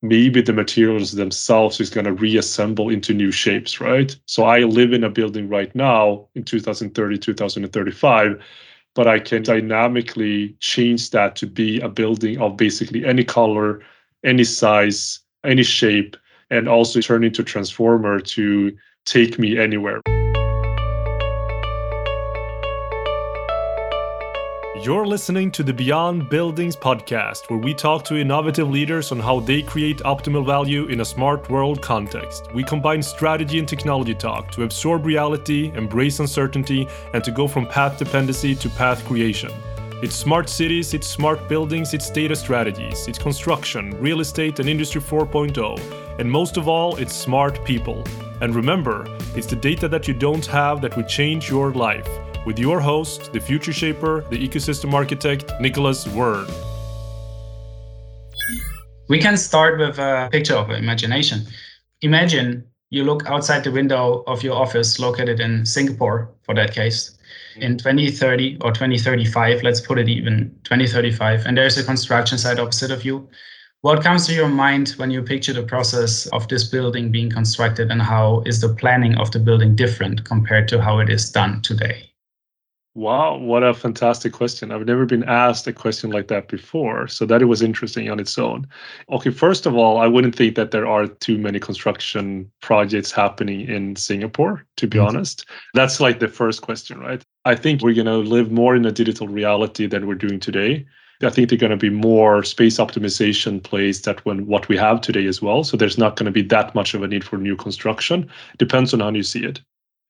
maybe the materials themselves is going to reassemble into new shapes, right? So I live in a building right now in 2030, 2035, but I can dynamically change that to be a building of basically any color, any size, any shape, and also turn into a transformer to take me anywhere. You're listening to the Beyond Buildings podcast, where we talk to innovative leaders on how they create optimal value in a smart world context. We combine strategy and technology talk to absorb reality, embrace uncertainty, and to go from path dependency to path creation. It's smart cities, it's smart buildings, it's data strategies, it's construction, real estate, and Industry 4.0. And most of all, it's smart people. And remember, it's the data that you don't have that would change your life. With your host, the future shaper, the ecosystem architect, Nicholas Wern. We can start with a picture of imagination. Imagine you look outside the window of your office located in Singapore, for that case, in 2030 or 2035, let's put it even 2035, and there's a construction site opposite of you. What comes to your mind when you picture the process of this building being constructed, and how is the planning of the building different compared to how it is done today? Wow, what a fantastic question. I've never been asked a question like that before, so that it was interesting on its own. Okay, first of all, I wouldn't think that there are too many construction projects happening in Singapore, to be honest. That's like the first question, right? I think we're going to live more in a digital reality than we're doing today. I think they're going to be more space optimization plays that when what we have today as well. So there's not going to be that much of a need for new construction. Depends on how you see it.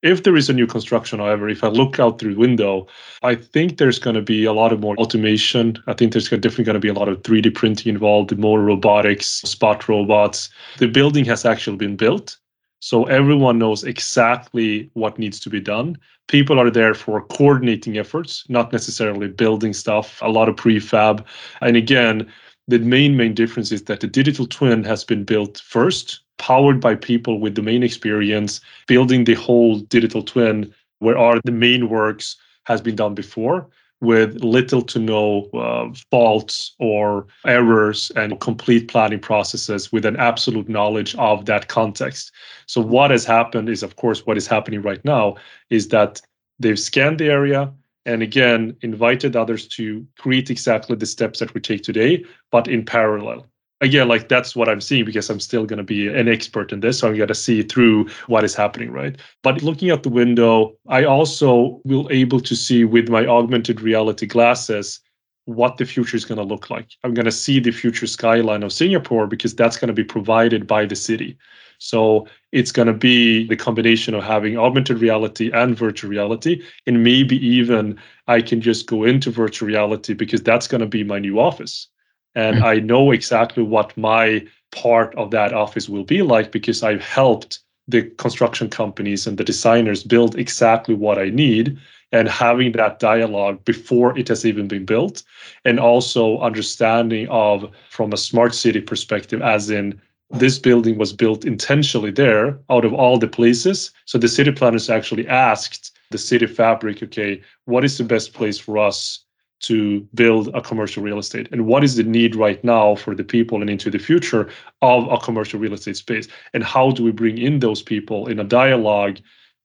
If there is a new construction, however, if I look out through the window, I think there's going to be a lot of more automation. I think there's definitely going to be a lot of 3D printing involved, more robotics, spot robots. The building has actually been built, so everyone knows exactly what needs to be done. People are there for coordinating efforts, not necessarily building stuff, a lot of prefab. And again, the main difference is that the digital twin has been built first, powered by people with domain experience, building the whole digital twin where are the main works has been done before with little to no faults or errors and complete planning processes with an absolute knowledge of that context. So what has happened is, of course, what is happening right now is that they've scanned the area and again, invited others to create exactly the steps that we take today, but in parallel. Again, like that's what I'm seeing because I'm still going to be an expert in this. So I'm going to see through what is happening, right? But looking out the window, I also will able to see with my augmented reality glasses what the future is going to look like. I'm going to see the future skyline of Singapore because that's going to be provided by the city. So it's going to be the combination of having augmented reality and virtual reality. And maybe even I can just go into virtual reality because that's going to be my new office. And I know exactly what my part of that office will be like because I've helped the construction companies and the designers build exactly what I need and having that dialogue before it has even been built. And also understanding of from a smart city perspective, as in this building was built intentionally there out of all the places. So the city planners actually asked the city fabric, okay, what is the best place for us to build a commercial real estate? And what is the need right now for the people and into the future of a commercial real estate space? And how do we bring in those people in a dialogue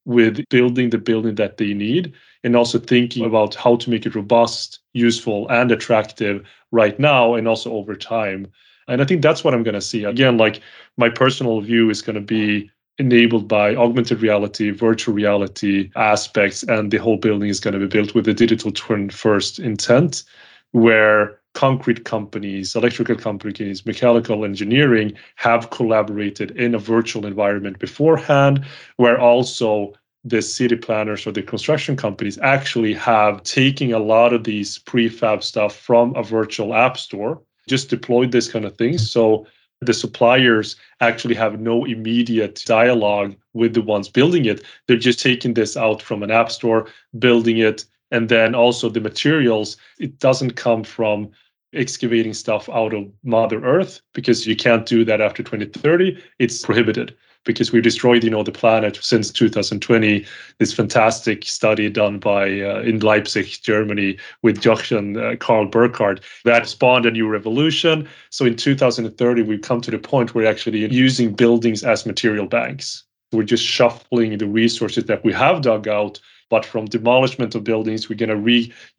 with building the building that they need and also thinking about how to make it robust, useful, and attractive right now and also over time? And I think that's what I'm going to see. Again, like my personal view is going to be enabled by augmented reality, virtual reality aspects, and the whole building is going to be built with a digital twin first intent, where concrete companies, electrical companies, mechanical engineering have collaborated in a virtual environment beforehand, where also the city planners or the construction companies actually have taken a lot of these prefab stuff from a virtual app store, just deployed this kind of thing. So the suppliers actually have no immediate dialogue with the ones building it. They're just taking this out from an app store, building it, and then also the materials. It doesn't come from excavating stuff out of Mother Earth because you can't do that after 2030. It's prohibited. because we've destroyed, you know, the planet since 2020. This fantastic study done by in Leipzig, Germany, with Jochen Karl Burkhardt that spawned a new revolution. So in 2030, we've come to the point where actually using buildings as material banks. We're just shuffling the resources that we have dug out, but from demolishment of buildings, we're going to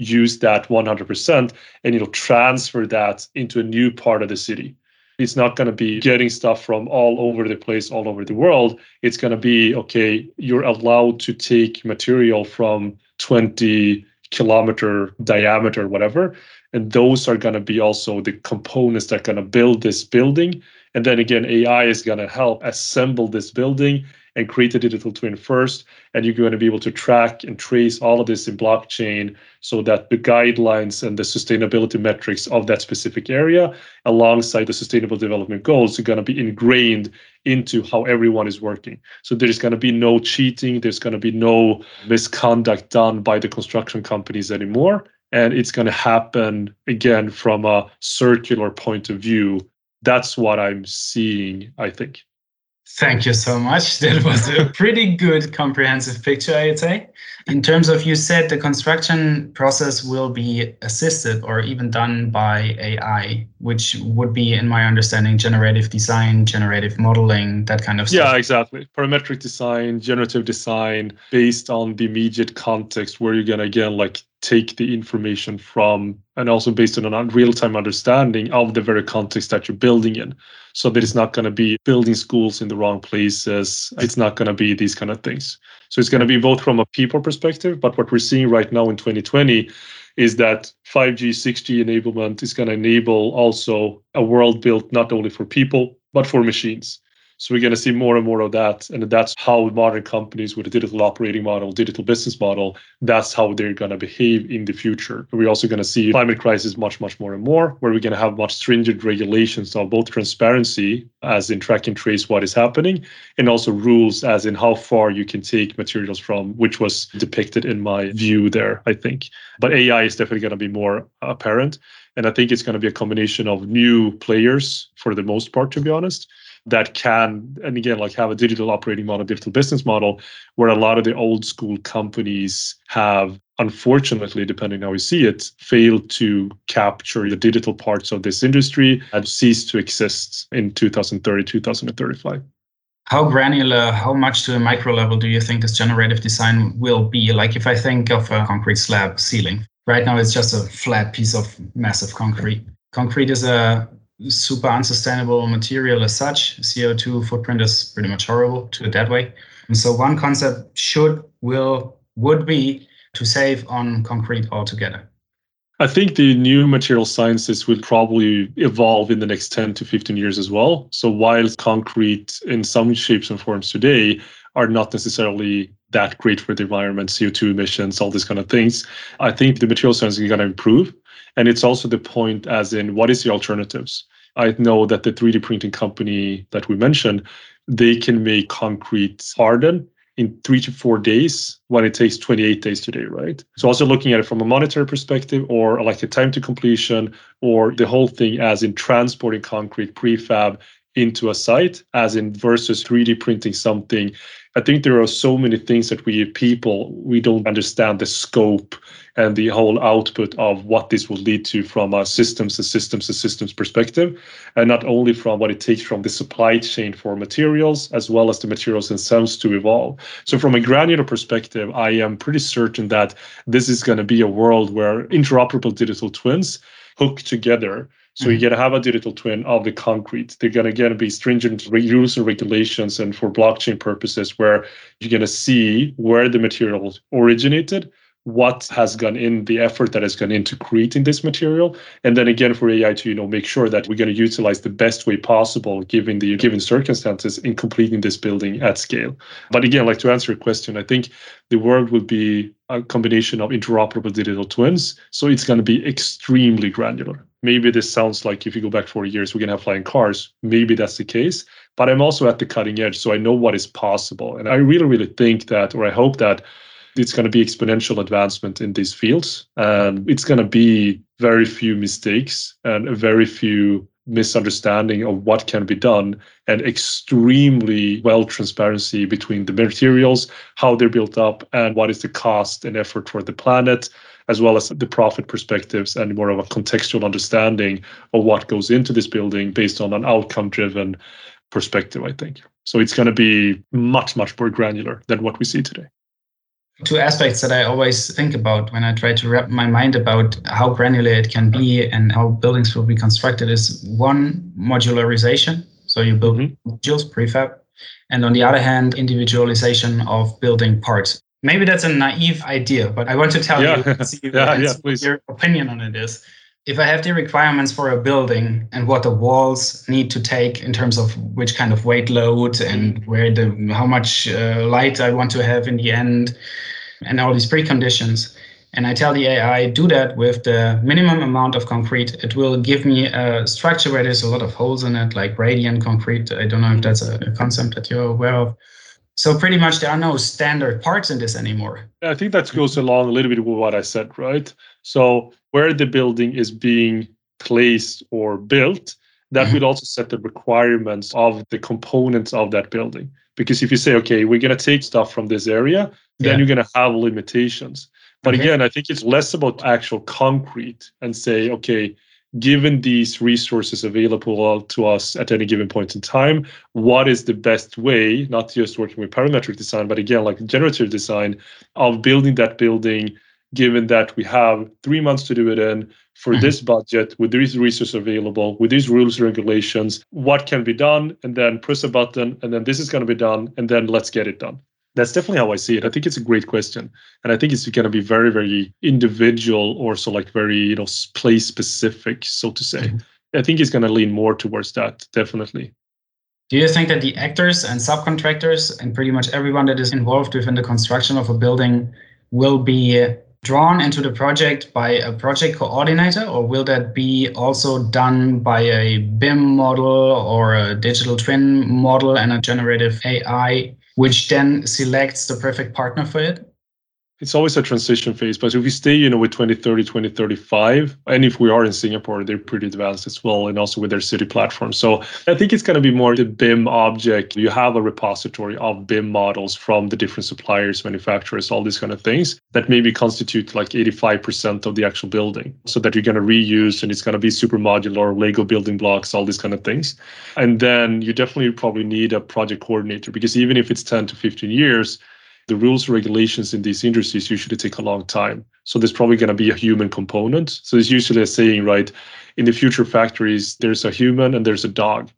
reuse that 100% and it'll transfer that into a new part of the city. It's not going to be getting stuff from all over the place, all over the world. It's going to be, okay, you're allowed to take material from 20-kilometer diameter, whatever. And those are going to be also the components that are going to build this building. And then again, AI is going to help assemble this building and create a digital twin first. And you're going to be able to track and trace all of this in blockchain so that the guidelines and the sustainability metrics of that specific area, alongside the sustainable development goals, are going to be ingrained into how everyone is working. So there's going to be no cheating. There's going to be no misconduct done by the construction companies anymore. And it's going to happen, again, from a circular point of view. That's what I'm seeing, I think. Thank you so much. That was a pretty good comprehensive picture, I would say. In terms of, you said the construction process will be assisted or even done by AI, which would be, in my understanding, generative design, generative modeling, that kind of stuff. Yeah, exactly. Parametric design, generative design, based on the immediate context where you're going to, again, like take the information from, and also based on a real-time understanding of the very context that you're building in. So that it's not going to be building schools in the wrong places. It's not going to be these kind of things. So it's going to be both from a people perspective, but what we're seeing right now in 2020 is that 5G, 6G enablement is going to enable also a world built not only for people, but for machines. So we're going to see more and more of that. And that's how modern companies with a digital operating model, digital business model, that's how they're going to behave in the future. We're also going to see climate crisis much more and more, where we're going to have much stringent regulations of both transparency, as in track and trace what is happening, and also rules as in how far you can take materials from, which was depicted in my view there, I think. But AI is definitely going to be more apparent. And I think it's going to be a combination of new players, for the most part, to be honest, that can, and again, like have a digital operating model, digital business model, where a lot of the old school companies have, unfortunately, depending on how we see it, failed to capture the digital parts of this industry and ceased to exist in 2030, 2035. How granular, how much to a micro level do you think this generative design will be? Like if I think of a concrete slab ceiling, right now it's just a flat piece of massive concrete. Concrete is a super unsustainable material as such. CO2 footprint is pretty much horrible to it that way. And so one concept would be to save on concrete altogether. I think the new material sciences will probably evolve in the next 10 to 15 years as well. So while concrete in some shapes and forms today are not necessarily that great for the environment, CO2 emissions, all these kind of things, I think the material science is going to improve. And it's also the point as in, what is the alternatives? I know that the 3D printing company that we mentioned, they can make concrete harden in 3 to 4 days when it takes 28 days today, right? So also looking at it from a monetary perspective, or like the time to completion, or the whole thing as in transporting concrete prefab into a site, as in versus 3D printing something. I think there are so many things that we don't understand the scope and the whole output of what this will lead to from a systems perspective, and not only from what it takes from the supply chain for materials, as well as the materials themselves to evolve. So from a granular perspective, I am pretty certain that this is going to be a world where interoperable digital twins hook together. So you're going to have a digital twin of the concrete. They're going to, again, be stringent rules and regulations, and for blockchain purposes, where you're going to see where the material originated, what has gone in, the effort that has gone into creating this material. And then again, for AI to, you know, make sure that we're going to utilize the best way possible, given the given circumstances, in completing this building at scale. But again, like to answer your question, I think the world will be a combination of interoperable digital twins. So it's going to be extremely granular. Maybe this sounds like if you go back 40 years, we're going to have flying cars. Maybe that's the case. But I'm also at the cutting edge, so I know what is possible. And I really think that, or I hope that, it's going to be exponential advancement in these fields, and it's going to be very few mistakes and very few misunderstanding of what can be done, and extremely well transparency between the materials, how they're built up, and what is the cost and effort for the planet, as well as the profit perspectives and more of a contextual understanding of what goes into this building based on an outcome-driven perspective, I think. So it's going to be much, much more granular than what we see today. Two aspects that I always think about when I try to wrap my mind about how granular it can be and how buildings will be constructed is one, modularization. So you build modules, prefab, and on the other hand, individualization of building parts. Maybe that's a naive idea, but I want to tell you see what your opinion on it is. If I have the requirements for a building and what the walls need to take in terms of which kind of weight load and where how much light I want to have in the end and all these preconditions, and I tell the AI, do that with the minimum amount of concrete, it will give me a structure where there's a lot of holes in it, like radiant concrete. I don't know if that's a concept that you're aware of. So pretty much there are no standard parts in this anymore. I think that goes along a little bit with what I said, right? So where the building is being placed or built, that will also set the requirements of the components of that building. Because if you say, okay, we're going to take stuff from this area, then you're going to have limitations. But again, I think it's less about actual concrete and say, okay, given these resources available to us at any given point in time, what is the best way, not just working with parametric design, but again, like generative design, of building that building, given that we have 3 months to do it in, for this budget, with these resources available, with these rules and regulations, what can be done, and then press a button, and then this is going to be done, and then let's get it done. That's definitely how I see it. I think it's a great question. And I think it's going to be very, very individual or so, like very, place specific, so to say. I think it's going to lean more towards that, definitely. Do you think that the actors and subcontractors and pretty much everyone that is involved within the construction of a building will be drawn into the project by a project coordinator, or will that be also done by a BIM model or a digital twin model and a generative AI, which then selects the perfect partner for it? It's always a transition phase, but if we stay, with 2030, 2035, and if we are in Singapore, they're pretty advanced as well, and also with their city platform. So I think it's going to be more the BIM object. You have a repository of BIM models from the different suppliers, manufacturers, all these kind of things that maybe constitute like 85% of the actual building, so that you're going to reuse, and it's going to be super modular, Lego building blocks, all these kind of things. And then you definitely probably need a project coordinator, because even if it's 10 to 15 years, the rules and regulations in these industries usually take a long time. So there's probably going to be a human component. So it's usually a saying, right? In the future factories, there's a human and there's a dog,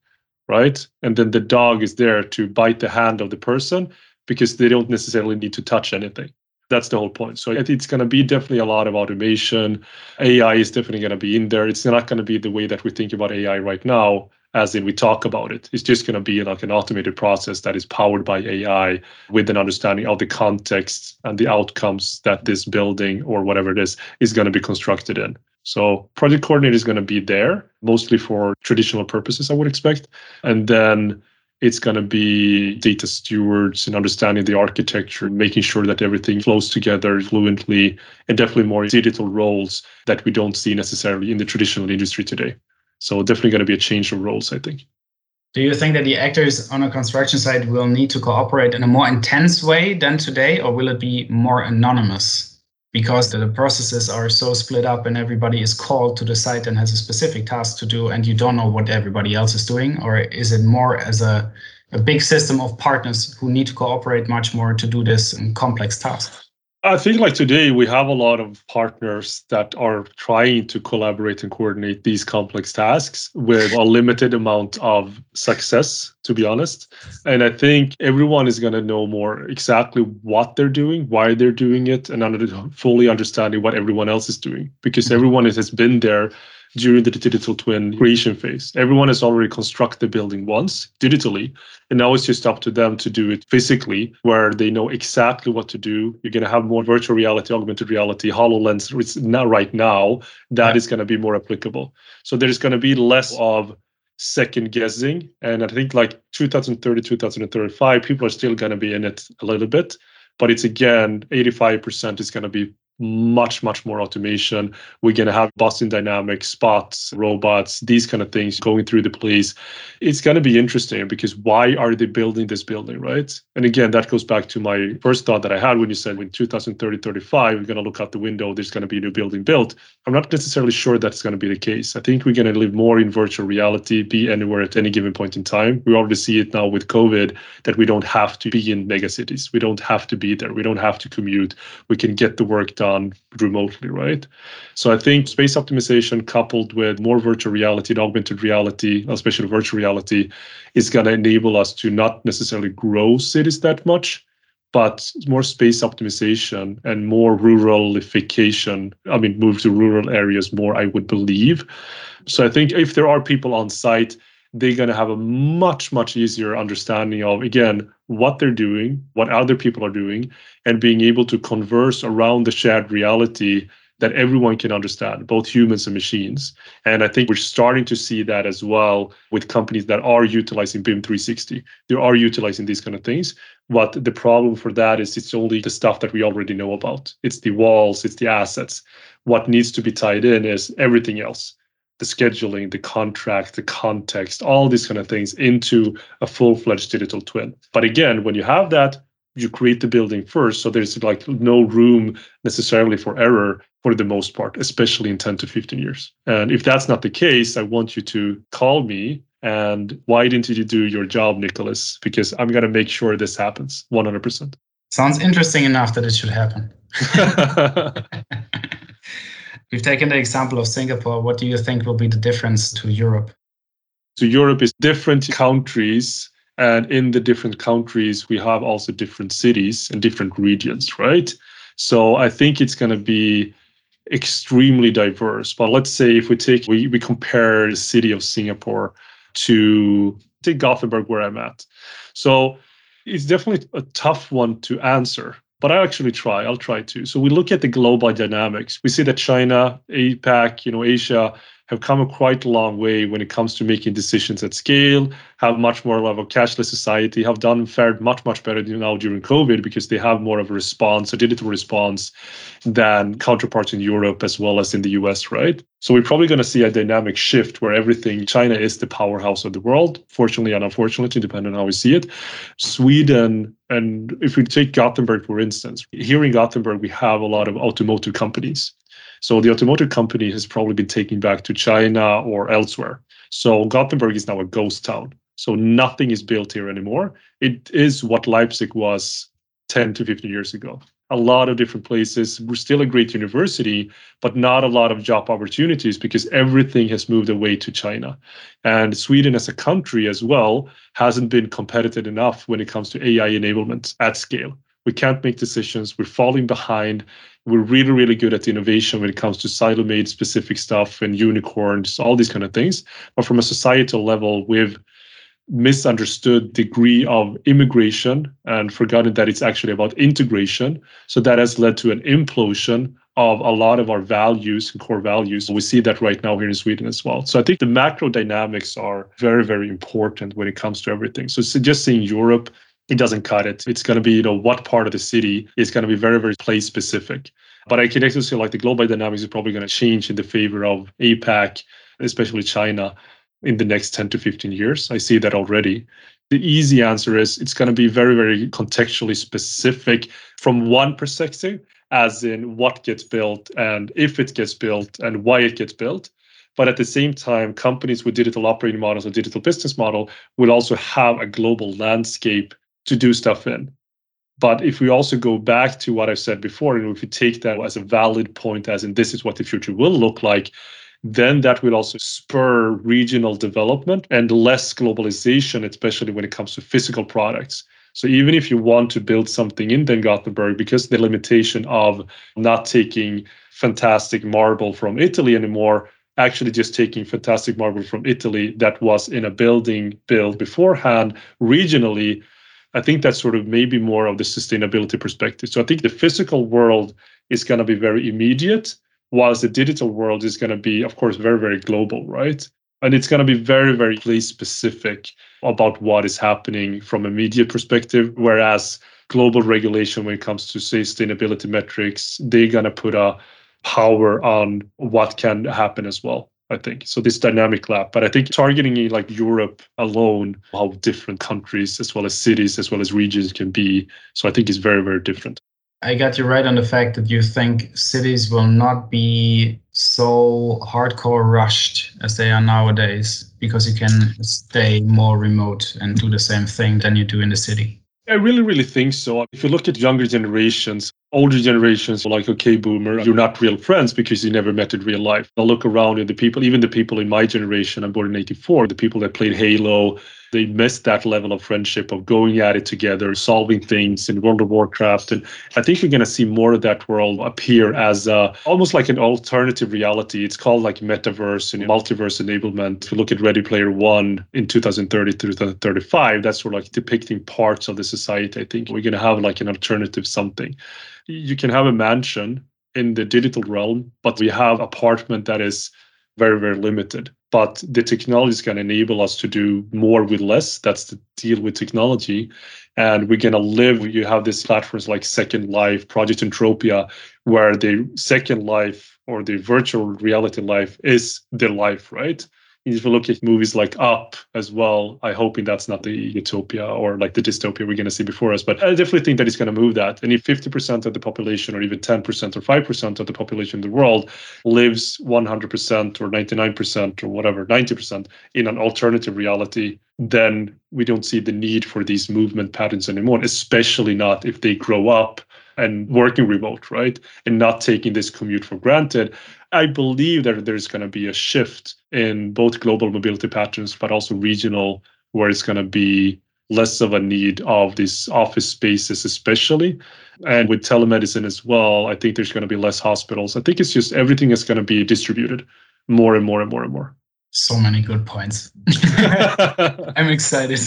right? And then the dog is there to bite the hand of the person because they don't necessarily need to touch anything. That's the whole point. So I think it's going to be definitely a lot of automation. AI is definitely going to be in there. It's not going to be the way that we think about AI right now, as in we talk about it. It's just going to be like an automated process that is powered by AI with an understanding of the context and the outcomes that this building or whatever it is going to be constructed in. So project coordinator is going to be there, mostly for traditional purposes, I would expect. And then it's going to be data stewards and understanding the architecture, making sure that everything flows together fluently, and definitely more digital roles that we don't see necessarily in the traditional industry today. So definitely going to be a change of roles, I think. Do you think that the actors on a construction site will need to cooperate in a more intense way than today, or will it be more anonymous? Because the processes are so split up and everybody is called to the site and has a specific task to do, and you don't know what everybody else is doing? Or is it more as a big system of partners who need to cooperate much more to do this complex task? I think like today we have a lot of partners that are trying to collaborate and coordinate these complex tasks with a limited amount of success, to be honest. And I think everyone is going to know more exactly what they're doing, why they're doing it, and fully understanding what everyone else is doing, because everyone has been there during the digital twin creation phase. Everyone has already constructed the building once digitally, and now it's just up to them to do it physically, where they know exactly what to do. You're going to have more virtual reality, augmented reality, HoloLens, which right now, that is going to be more applicable. So there's going to be less of second guessing. And I think like 2030, 2035, people are still going to be in it a little bit. But it's again, 85% is going to be much more automation. We're going to have Boston Dynamics, bots, robots, these kind of things going through the place. It's going to be interesting because why are they building this building, right? And again, that goes back to my first thought that I had when you said in 2030, 35, we're going to look out the window, there's going to be a new building built. I'm not necessarily sure that's going to be the case. I think we're going to live more in virtual reality, be anywhere at any given point in time. We already see it now with COVID that we don't have to be in megacities. We don't have to be there. We don't have to commute. We can get the work done remotely, right? So I think space optimization coupled with more virtual reality and augmented reality, especially virtual reality, is going to enable us to not necessarily grow cities that much, but more space optimization and more ruralification. I mean, move to rural areas more, I would believe. So I think if there are people on site, they're going to have a much easier understanding of, again, what they're doing, what other people are doing, and being able to converse around the shared reality that everyone can understand, both humans and machines. And I think we're starting to see that as well with companies that are utilizing BIM 360. They are utilizing these kind of things. But the problem for that is it's only the stuff that we already know about. It's the walls, it's the assets. What needs to be tied in is everything else. The scheduling, the contract, the context, all these kind of things into a full-fledged digital twin. But again, when you have that, you create the building first. So there's like no room necessarily for error for the most part, especially in 10 to 15 years. And if that's not the case, I want you to call me. And why didn't you do your job, Nicholas? Because I'm going to make sure this happens 100%. Sounds interesting enough that it should happen. We've taken the example of Singapore. What do you think will be the difference to Europe? So Europe is different countries. And in the different countries, we have also different cities and different regions, right? So I think it's going to be extremely diverse. But let's say if we take, we compare the city of Singapore to take Gothenburg, where I'm at. So it's definitely a tough one to answer. But I'll try to. So we look at the global dynamics. We see that China, APAC, Asia have come a quite long way when it comes to making decisions at scale, have much more of a cashless society, have fared much better now during COVID because they have more of a response, a digital response than counterparts in Europe as well as in the US, right? So we're probably going to see a dynamic shift where China is the powerhouse of the world, fortunately and unfortunately, depending on how we see it. Sweden, and if we take Gothenburg, for instance, here in Gothenburg, we have a lot of automotive companies. So the automotive company has probably been taken back to China or elsewhere. So Gothenburg is now a ghost town. So nothing is built here anymore. It is what Leipzig was 10 to 15 years ago. A lot of different places. We're still a great university, but not a lot of job opportunities because everything has moved away to China. And Sweden as a country as well hasn't been competitive enough when it comes to AI enablement at scale. We can't make decisions. We're falling behind. We're really good at innovation when it comes to silo-made specific stuff and unicorns, all these kind of things. But from a societal level, we've misunderstood degree of immigration and forgotten that it's actually about integration. So that has led to an implosion of a lot of our values and core values. We see that right now here in Sweden as well. So I think the macro dynamics are very important when it comes to everything. So just seeing Europe, it doesn't cut it. It's going to be, what part of the city is going to be very place specific. But I can actually say the global dynamics is probably going to change in the favor of APAC, especially China, in the next 10 to 15 years. I see that already. The easy answer is it's going to be very contextually specific from one perspective, as in what gets built and if it gets built and why it gets built. But at the same time, companies with digital operating models or digital business model will also have a global landscape to do stuff in. But if we also go back to what I've said before, and if we take that as a valid point, as in this is what the future will look like, then that will also spur regional development and less globalization, especially when it comes to physical products. So even if you want to build something in Gothenburg, because the limitation of not taking fantastic marble from Italy anymore, actually just taking fantastic marble from Italy that was in a building built beforehand regionally, I think that's sort of maybe more of the sustainability perspective. So I think the physical world is going to be very immediate, whilst the digital world is going to be, of course, very global, right? And it's going to be very place specific about what is happening from a media perspective, whereas global regulation when it comes to sustainability metrics, they're going to put a power on what can happen as well, I think. So this dynamic lab, but I think targeting like Europe alone, how different countries as well as cities, as well as regions can be. So I think it's very, very different. I got you right on the fact that you think cities will not be so hardcore rushed as they are nowadays because you can stay more remote and do the same thing than you do in the city. I really, really think so. If you look at younger generations, older generations are like, okay, boomer, you're not real friends because you never met in real life. I look around at the people, even the people in my generation, I'm born in 1984, the people that played Halo, they missed that level of friendship of going at it together, solving things in World of Warcraft. And I think we're going to see more of that world appear as almost like an alternative reality. It's called like metaverse and multiverse enablement. If you look at Ready Player One in 2030 through 2035, that's sort of like depicting parts of the society. I think we're going to have like an alternative something. You can have a mansion in the digital realm, but we have apartment that is very, very limited. But the technology is going to enable us to do more with less. That's the deal with technology. And we're going to live. You have these platforms like Second Life, Project Entropia, where the Second Life or the virtual reality life is the life, right? And if you look at movies like Up as well, I'm hoping that's not the utopia or like the dystopia we're going to see before us. But I definitely think that it's going to move that. And if 50% of the population or even 10% or 5% of the population in the world lives 100% or 99% or whatever, 90% in an alternative reality, then we don't see the need for these movement patterns anymore, especially not if they grow up and working remote, right? And not taking this commute for granted. I believe that there's going to be a shift in both global mobility patterns, but also regional, where it's going to be less of a need of these office spaces, especially. And with telemedicine as well, I think there's going to be less hospitals. I think it's just everything is going to be distributed more and more and more and more. So many good points. I'm excited.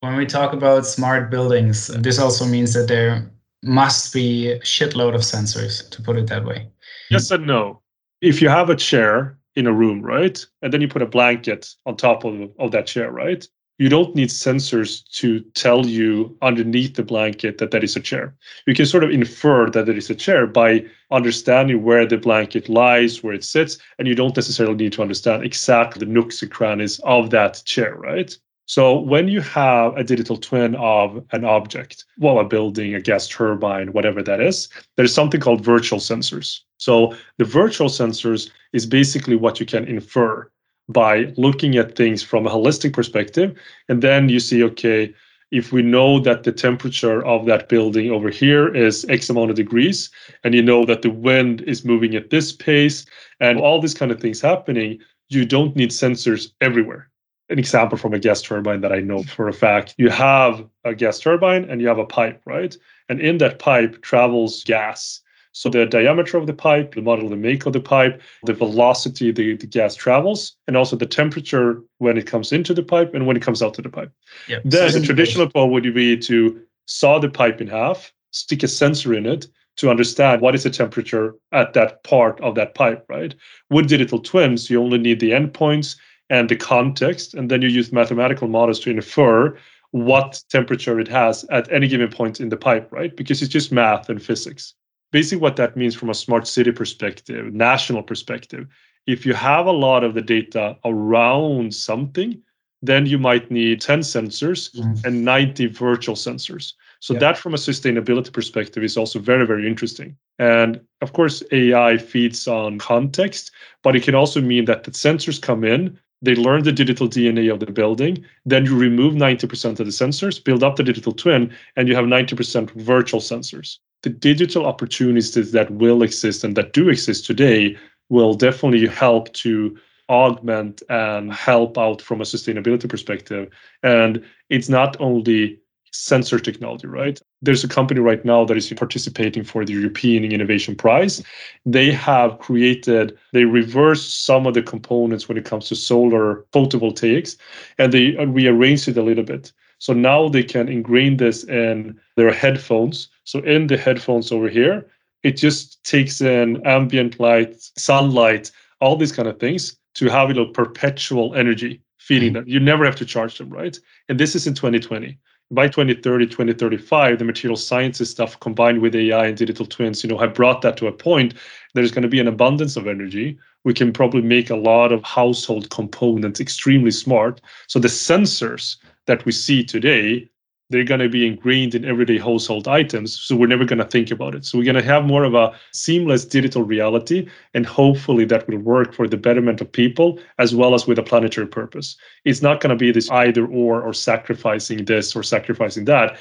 When we talk about smart buildings, this also means that there must be a shitload of sensors, to put it that way. Yes and no. If you have a chair in a room, right? And then you put a blanket on top of that chair, right? You don't need sensors to tell you underneath the blanket that that is a chair. You can sort of infer that it is a chair by understanding where the blanket lies, where it sits, and you don't necessarily need to understand exactly the nooks and crannies of that chair, right? So when you have a digital twin of an object, well, a building, a gas turbine, whatever that is, there's something called virtual sensors. So the virtual sensors is basically what you can infer by looking at things from a holistic perspective. And then you see, okay, if we know that the temperature of that building over here is X amount of degrees, and you know that the wind is moving at this pace, and all these kind of things happening, you don't need sensors everywhere. An example from a gas turbine that I know for a fact, you have a gas turbine and you have a pipe, right? And in that pipe travels gas. So the diameter of the pipe, the model, the make of the pipe, the velocity the gas travels, and also the temperature when it comes into the pipe and when it comes out to the pipe. Yep. Then the traditional approach would be to saw the pipe in half, stick a sensor in it, to understand what is the temperature at that part of that pipe, right? With digital twins, you only need the endpoints and the context, and then you use mathematical models to infer what temperature it has at any given point in the pipe, right? Because it's just math and physics. Basically what that means from a smart city perspective, national perspective, if you have a lot of the data around something, then you might need 10 sensors and 90 virtual sensors. So that from a sustainability perspective is also very, very interesting. And of course, AI feeds on context, but it can also mean that the sensors come in, they learn the digital DNA of the building, then you remove 90% of the sensors, build up the digital twin, and you have 90% virtual sensors. The digital opportunities that will exist and that do exist today will definitely help to augment and help out from a sustainability perspective. And it's not only sensor technology, right? There's a company right now that is participating for the European Innovation Prize. They have created, they reversed some of the components when it comes to solar photovoltaics, and they rearranged it a little bit. So now they can ingrain this in their headphones. So in the headphones over here, it just takes in ambient light, sunlight, all these kind of things to have a perpetual energy feeding them. You never have to charge them, right? And this is in 2020. by 2030, 2035, the material sciences stuff combined with AI and digital twins, you know, have brought that to a point. There's going to be an abundance of energy. We can probably make a lot of household components extremely smart. So the sensors that we see today, they're going to be ingrained in everyday household items. So we're never going to think about it. So we're going to have more of a seamless digital reality. And hopefully that will work for the betterment of people as well as with a planetary purpose. It's not going to be this either or sacrificing this or sacrificing that.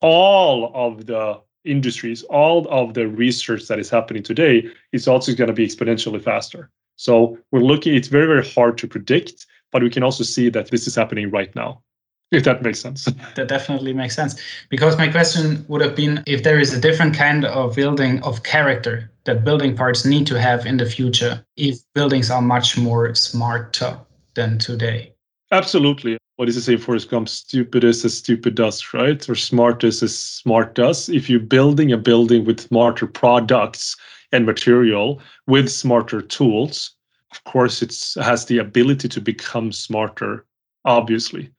All of the industries, all of the research that is happening today is also going to be exponentially faster. So we're looking, it's very, very hard to predict, but we can also see that this is happening right now. If that makes sense. That definitely makes sense. Because my question would have been if there is a different kind of building of character that building parts need to have in the future, if buildings are much more smarter than today. Absolutely. What is it saying for us? Stupid is as stupid does, right? Or smart is as smart does. If you're building a building with smarter products and material with smarter tools, of course, it has the ability to become smarter, obviously.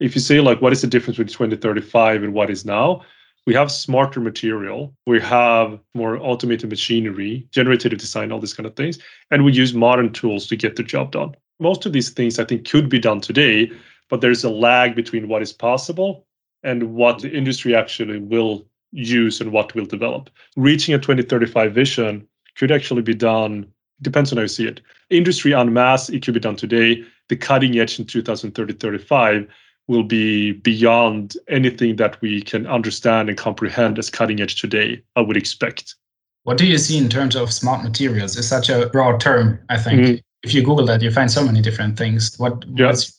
If you say, like, what is the difference between 2035 and what is now? We have smarter material. We have more automated machinery, generative design, all these kind of things. And we use modern tools to get the job done. Most of these things, I think, could be done today, but there's a lag between what is possible and what the industry actually will use and what will develop. Reaching a 2035 vision could actually be done. Depends on how you see it. Industry en masse, it could be done today. The cutting edge in 2030, 35 will be beyond anything that we can understand and comprehend as cutting edge today, I would expect. What do you see in terms of smart materials? It's such a broad term, I think. Mm-hmm. If you Google that, you find so many different things. What's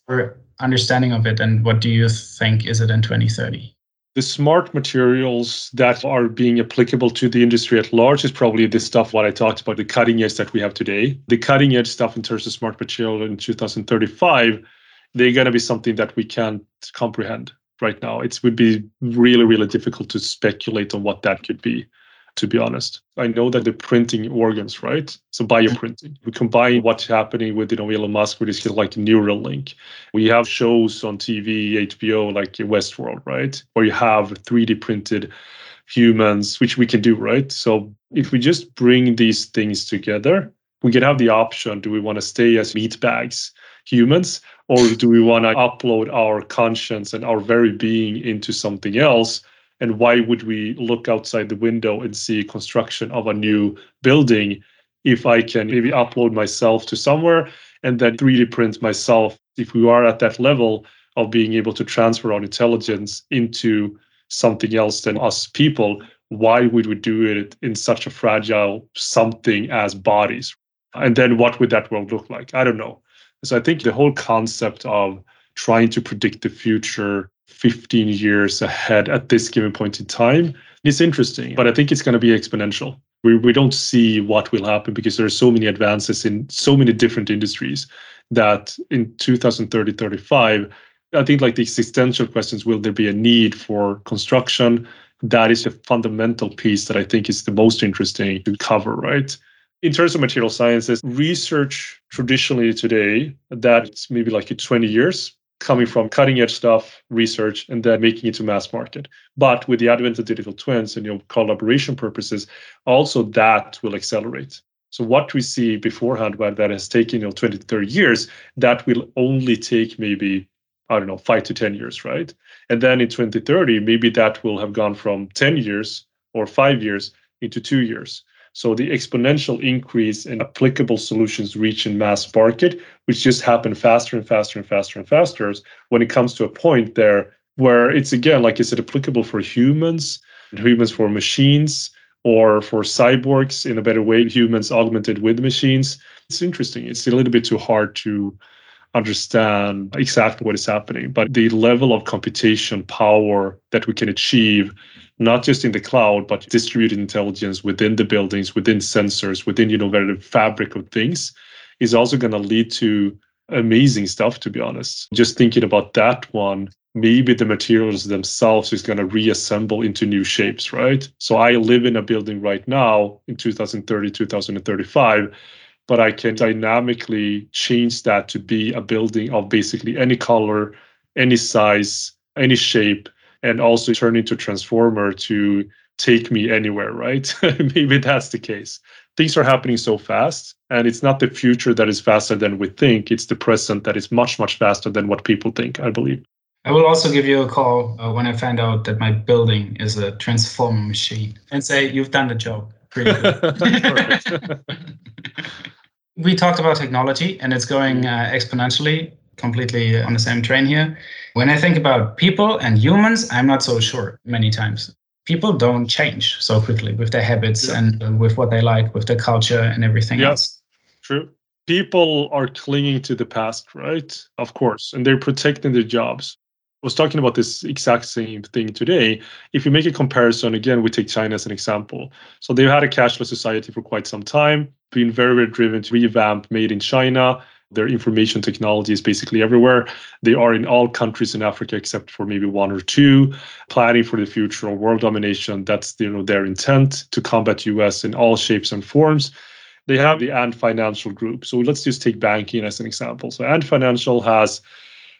your understanding of it, and what do you think is it in 2030? The smart materials that are being applicable to the industry at large is probably the stuff what I talked about, the cutting edge that we have today. The cutting edge stuff in terms of smart material in 2035, they're going to be something that we can't comprehend right now. It would be really, really difficult to speculate on what that could be, to be honest. I know that they're printing organs, right? So bioprinting. We combine what's happening with, you know, Elon Musk with this like Neuralink. We have shows on TV, HBO, like Westworld, right? Where you have 3D printed humans, which we can do, right? So if we just bring these things together, we can have the option, do we want to stay as meat bags, humans, or do we want to upload our conscience and our very being into something else? And why would we look outside the window and see construction of a new building if I can maybe upload myself to somewhere and then 3D print myself? If we are at that level of being able to transfer our intelligence into something else than us people, why would we do it in such a fragile something as bodies? And then what would that world look like? I don't know. So I think the whole concept of trying to predict the future 15 years ahead at this given point in time is interesting, but I think it's going to be exponential. We don't see what will happen because there are so many advances in so many different industries that in 2030, 35, I think like the existential questions, will there be a need for construction? That is a fundamental piece that I think is the most interesting to cover, right? In terms of material sciences, research traditionally today, that's maybe like 20 years coming from cutting edge stuff, research, and then making it to mass market. But with the advent of digital twins and, you know, collaboration purposes, also that will accelerate. So what we see beforehand, where that has taken, you know, 20 to 30 years, that will only take maybe, 5 to 10 years, right? And then in 2030, maybe that will have gone from 10 years or 5 years into 2 years. So the exponential increase in applicable solutions reaching mass market, which just happen faster and faster and faster and faster when it comes to a point there where it's, again, like, is it applicable for humans for machines or for cyborgs in a better way, humans augmented with machines? It's interesting. It's a little bit too hard to understand exactly what is happening, but the level of computation power that we can achieve, not just in the cloud, but distributed intelligence within the buildings, within sensors, within, very fabric of things, is also going to lead to amazing stuff, to be honest. Just thinking about that one, maybe the materials themselves is going to reassemble into new shapes, right? So I live in a building right now in 2030, 2035, but I can dynamically change that to be a building of basically any color, any size, any shape, and also turn into Transformer to take me anywhere, right? Maybe that's the case. Things are happening so fast, and it's not the future that is faster than we think. It's the present that is much, much faster than what people think, I believe. I will also give you a call when I find out that my building is a transformer machine and say, you've done the job. Pretty good. We talked about technology, and it's going exponentially, completely on the same train here. When I think about people and humans, I'm not so sure many times. People don't change so quickly with their habits and with what they like, with their culture and everything else. True. People are clinging to the past, right? Of course. And they're protecting their jobs. I was talking about this exact same thing today. If you make a comparison, again, we take China as an example. So they've had a cashless society for quite some time, been very, very driven to revamp made in China. Their information technology is basically everywhere. They are in all countries in Africa, except for maybe one or two, planning for the future of world domination. That's their intent, to combat US in all shapes and forms. They have the Ant Financial Group. So let's just take banking as an example. So Ant Financial has,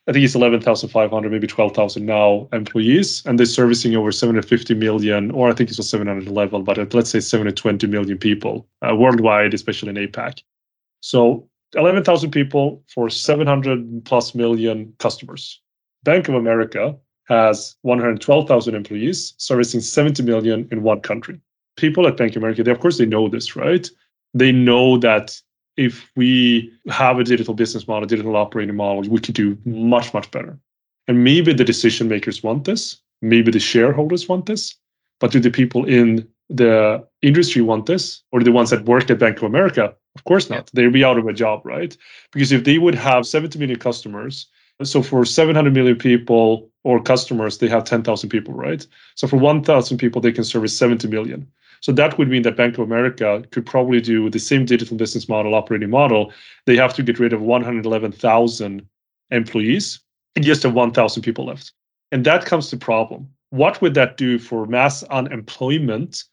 I think it's 11,500, maybe 12,000 now employees, and they're servicing over 750 million, or I think it's a 711, but let's say 720 million people worldwide, especially in APAC. So 11,000 people for 700 plus million customers. Bank of America has 112,000 employees, servicing 70 million in one country. People at Bank of America, they, of course, they know this, right? They know that if we have a digital business model, digital operating model, we could do much, much better. And maybe the decision makers want this. Maybe the shareholders want this. But do the people in the industry want this? Or the ones that work at Bank of America? Of course not. They'd be out of a job, right? Because if they would have 70 million customers, so for 700 million people or customers, they have 10,000 people, right? So for 1,000 people, they can service 70 million. So that would mean that Bank of America could probably do the same digital business model, operating model. They have to get rid of 111,000 employees and just have 1,000 people left. And that comes the problem. What would that do for mass unemployment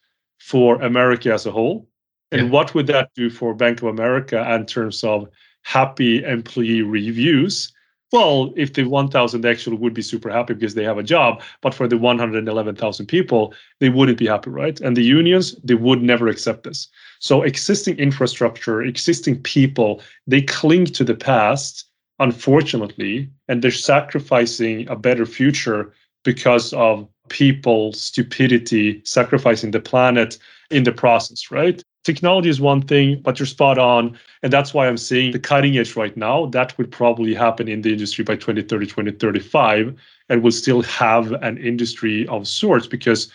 for America as a whole? And what would that do for Bank of America in terms of happy employee reviews? Well, if the 1,000 actually would be super happy because they have a job, but for the 111,000 people, they wouldn't be happy, right? And the unions, they would never accept this. So existing infrastructure, existing people, they cling to the past, unfortunately, and they're sacrificing a better future because of people's stupidity, sacrificing the planet in the process, right? Technology is one thing, but you're spot on. And that's why I'm saying the cutting edge right now, that would probably happen in the industry by 2030, 2035, and we'll still have an industry of sorts because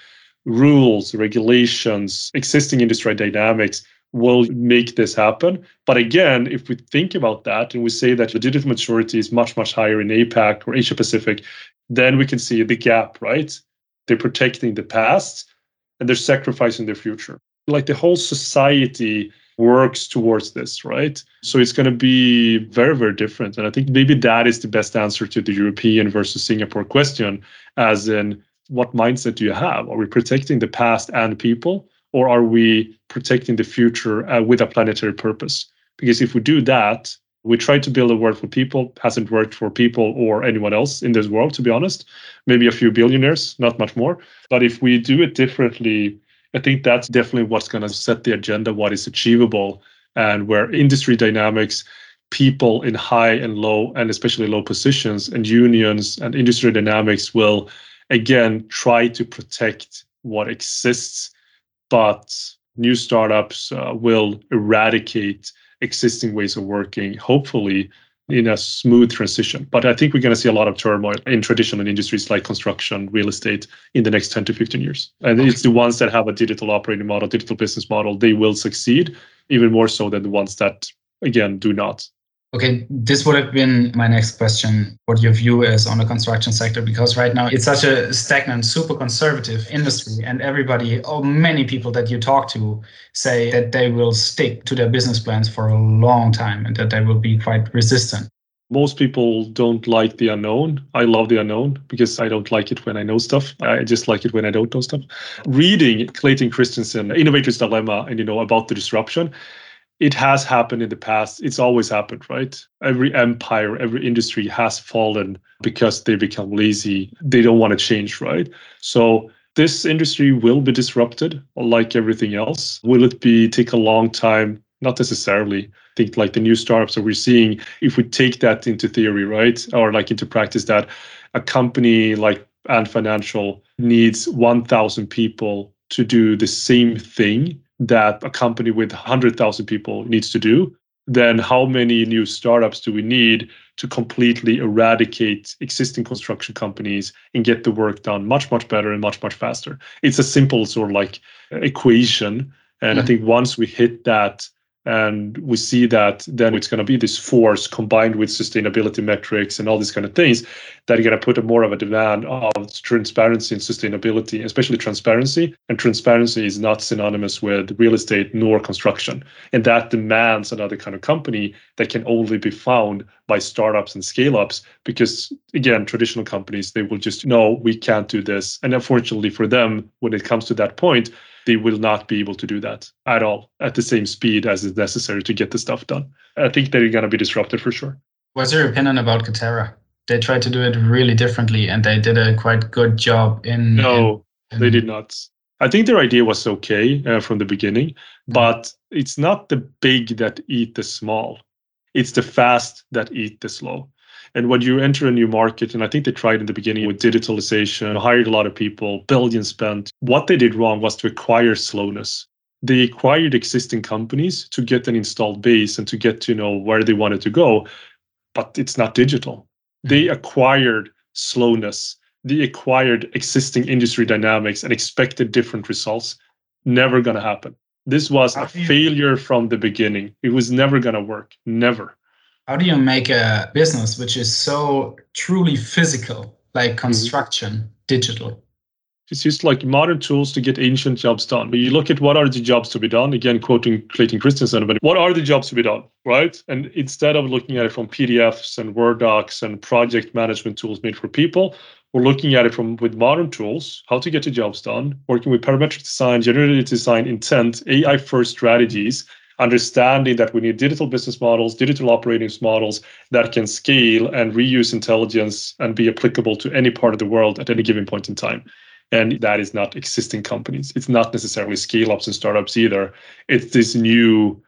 rules, regulations, existing industry dynamics will make this happen. But again, if we think about that and we say that the digital maturity is much, much higher in APAC or Asia Pacific, then we can see the gap, right? They're protecting the past and they're sacrificing their future. Like the whole society works towards this, right? So it's going to be very, very different. And I think maybe that is the best answer to the European versus Singapore question, as in what mindset do you have? Are we protecting the past and people, or are we protecting the future with a planetary purpose? Because if we do that, we try to build a world for people, hasn't worked for people or anyone else in this world, to be honest. Maybe a few billionaires, not much more. But if we do it differently, I think that's definitely what's going to set the agenda, what is achievable, and where industry dynamics, people in high and low, and especially low positions, and unions and industry dynamics will, again, try to protect what exists, but new startups will eradicate existing ways of working, hopefully in a smooth transition. But I think we're going to see a lot of turmoil in traditional industries like construction, real estate in the next 10 to 15 years. And it's the ones that have a digital operating model, digital business model, they will succeed even more so than the ones that, again, do not. Okay, this would have been my next question, what your view is on the construction sector, because right now it's such a stagnant, super conservative industry, and everybody, many people that you talk to say that they will stick to their business plans for a long time and that they will be quite resistant. Most people don't like the unknown. I love the unknown because I don't like it when I know stuff. I just like it when I don't know stuff. Reading Clayton Christensen, Innovator's Dilemma, and about the disruption, it has happened in the past. It's always happened, right? Every empire, every industry has fallen because they become lazy. They don't want to change, right? So this industry will be disrupted, like everything else. Will it take a long time? Not necessarily. I think like the new startups that we're seeing, if we take that into theory, right, or like into practice, that a company like Ant Financial needs 1,000 people to do the same thing that a company with 100,000 people needs to do, then how many new startups do we need to completely eradicate existing construction companies and get the work done much, much better and much, much faster? It's a simple sort of like equation. And I think once we hit that and we see that, then it's going to be this force combined with sustainability metrics and all these kind of things that are going to put a more of a demand of transparency and sustainability, especially transparency. And transparency is not synonymous with real estate nor construction. And that demands another kind of company that can only be found by startups and scale-ups, because, again, traditional companies, they will just know we can't do this. And unfortunately for them, when it comes to that point, they will not be able to do that at all at the same speed as is necessary to get the stuff done. I think they're going to be disrupted for sure. What's your opinion about Katerra? They tried to do it really differently and they did a quite good job in... No, they did not. I think their idea was okay from the beginning, but it's not the big that eat the small. It's the fast that eat the slow. And when you enter a new market, and I think they tried in the beginning with digitalization, hired a lot of people, billions spent. What they did wrong was to acquire slowness. They acquired existing companies to get an installed base and to get to know where they wanted to go, but it's not digital. They acquired slowness. They acquired existing industry dynamics and expected different results. Never going to happen. This was a failure from the beginning. It was never going to work. Never. How do you make a business which is so truly physical, like construction, digital? It's just like modern tools to get ancient jobs done. But you look at what are the jobs to be done, again, quoting Clayton Christensen, but what are the jobs to be done, right? And instead of looking at it from PDFs and Word docs and project management tools made for people, we're looking at it with modern tools, how to get the jobs done, working with parametric design, generative design, intent, AI-first strategies, understanding that we need digital business models, digital operating models that can scale and reuse intelligence and be applicable to any part of the world at any given point in time. And that is not existing companies. It's not necessarily scale-ups and startups either. It's these new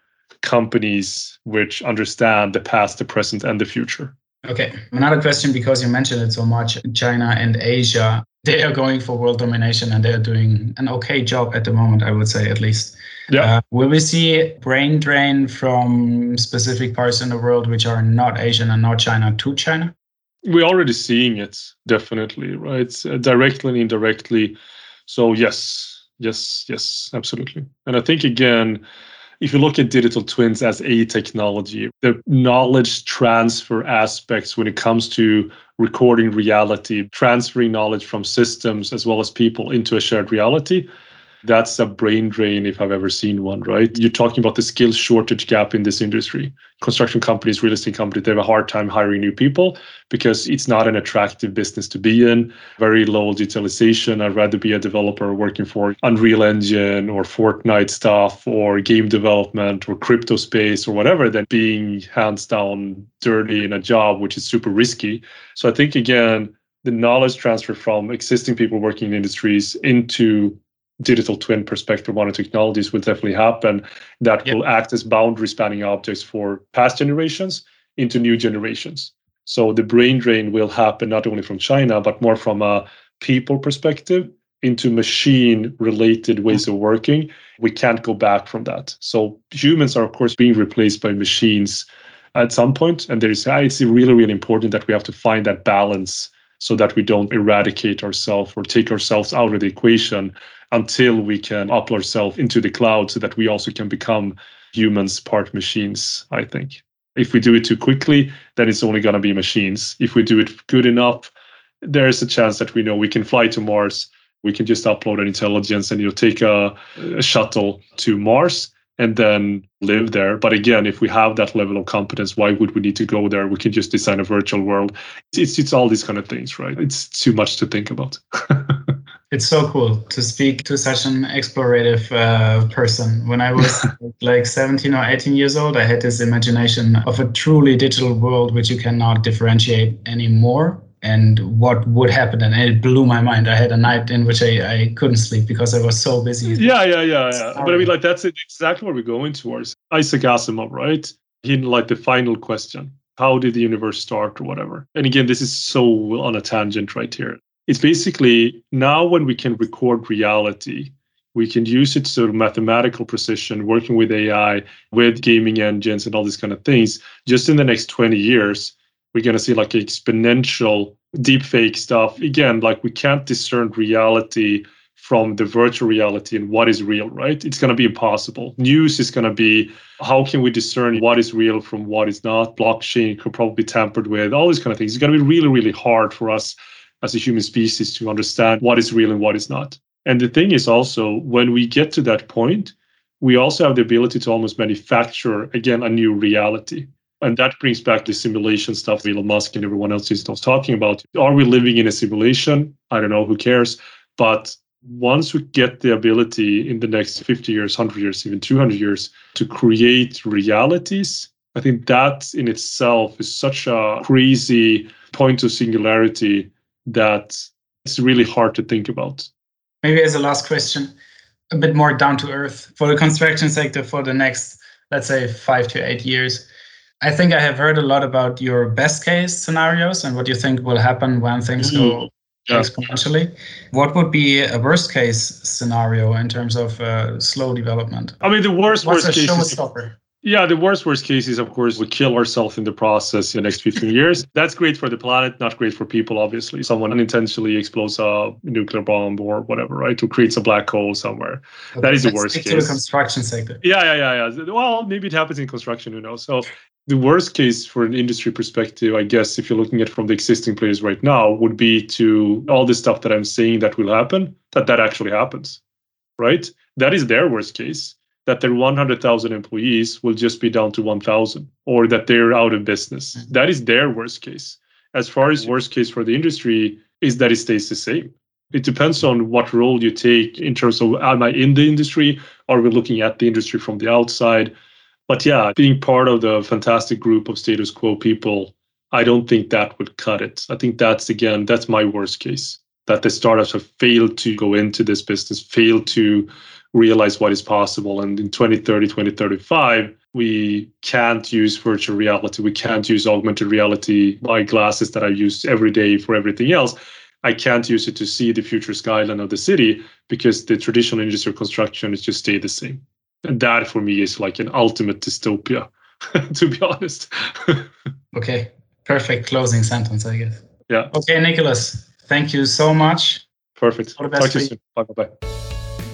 companies which understand the past, the present, and the future. Okay. Another question, because you mentioned it so much, China and Asia, they are going for world domination and they're doing an okay job at the moment, I would say, at least. Yeah. Will we see brain drain from specific parts in the world which are not Asian and not China to China? We're already seeing it, definitely, right? Directly and indirectly. So yes, absolutely. And I think, again, if you look at digital twins as a technology, the knowledge transfer aspects when it comes to recording reality, transferring knowledge from systems as well as people into a shared reality, that's a brain drain if I've ever seen one, right? You're talking about the skill shortage gap in this industry. Construction companies, real estate companies, they have a hard time hiring new people because it's not an attractive business to be in. Very low digitalization. I'd rather be a developer working for Unreal Engine or Fortnite stuff or game development or crypto space or whatever than being hands down dirty in a job, which is super risky. So I think, again, the knowledge transfer from existing people working in industries into digital twin perspective, modern technologies will definitely happen. That will act as boundary spanning objects for past generations into new generations. So the brain drain will happen not only from China, but more from a people perspective into machine related ways of working. We can't go back from that. So humans are, of course, being replaced by machines at some point. And it's really, really important that we have to find that balance so that we don't eradicate ourselves or take ourselves out of the equation until we can upload ourselves into the cloud so that we also can become humans part machines, I think. If we do it too quickly, then it's only going to be machines. If we do it good enough, there is a chance that we know we can fly to Mars. We can just upload an intelligence and you'll take a shuttle to Mars and then live there. But again, if we have that level of competence, why would we need to go there? We can just design a virtual world. It's all these kind of things, right? It's too much to think about. It's so cool to speak to such an explorative person. When I was like 17 or 18 years old, I had this imagination of a truly digital world which you cannot differentiate anymore. And what would happen, and it blew my mind. I had a night in which I couldn't sleep because I was so busy. Yeah. But I mean, like, that's exactly where we're going towards. Isaac Asimov, right? He had like the final question. How did the universe start or whatever? And again, this is so on a tangent right here. It's basically now when we can record reality, we can use it sort of mathematical precision, working with AI, with gaming engines and all these kind of things. Just in the next 20 years, we're going to see like exponential deepfake stuff. Again, like we can't discern reality from the virtual reality and what is real, right? It's going to be impossible. News is going to be, how can we discern what is real from what is not? Blockchain could probably be tampered with, all these kind of things. It's going to be really, really hard for us as a human species to understand what is real and what is not. And the thing is also, when we get to that point, we also have the ability to almost manufacture, again, a new reality. And that brings back the simulation stuff Elon Musk and everyone else is talking about. Are we living in a simulation? I don't know, who cares? But once we get the ability in the next 50 years, 100 years, even 200 years to create realities, I think that in itself is such a crazy point of singularity that it's really hard to think about. Maybe as a last question, a bit more down to earth for the construction sector for the next, let's say, 5 to 8 years. I think I have heard a lot about your best case scenarios and what you think will happen when things go exponentially. What would be a worst case scenario in terms of slow development? I mean, the worst case showstopper? Yeah, the worst case is, of course, we kill ourselves in the process in the next 15 years. That's great for the planet, not great for people, obviously. Someone unintentionally explodes a nuclear bomb or whatever, right? Or creates a black hole somewhere. Okay, that is the worst case. To the construction sector. Yeah. Well, maybe it happens in construction, who knows? So the worst case for an industry perspective, I guess, if you're looking at from the existing players right now, would be to all the stuff that I'm saying that will happen, that actually happens, right? That is their worst case. That their 100,000 employees will just be down to 1,000, or that they're out of business. That is their worst case. As far as worst case for the industry is that it stays the same. It depends on what role you take in terms of, am I in the industry? Are we looking at the industry from the outside? But yeah, being part of the fantastic group of status quo people, I don't think that would cut it. I think that's my worst case, that the startups have failed to go into this business, failed to realize what is possible. And in 2030, 2035, we can't use virtual reality. We can't use augmented reality, my glasses that I use every day for everything else. I can't use it to see the future skyline of the city because the traditional industrial construction is just stay the same. And that for me is like an ultimate dystopia, to be honest. Okay, perfect closing sentence, I guess. Yeah. Okay, Nicholas, thank you so much. Perfect. All the best. Talk to you soon. Bye.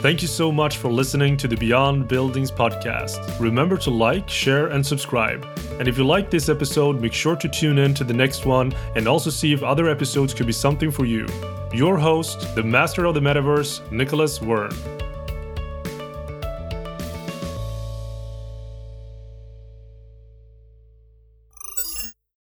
Thank you so much for listening to the Beyond Buildings podcast. Remember to like, share, and subscribe. And if you like this episode, make sure to tune in to the next one and also see if other episodes could be something for you. Your host, the master of the metaverse, Nicholas Wern.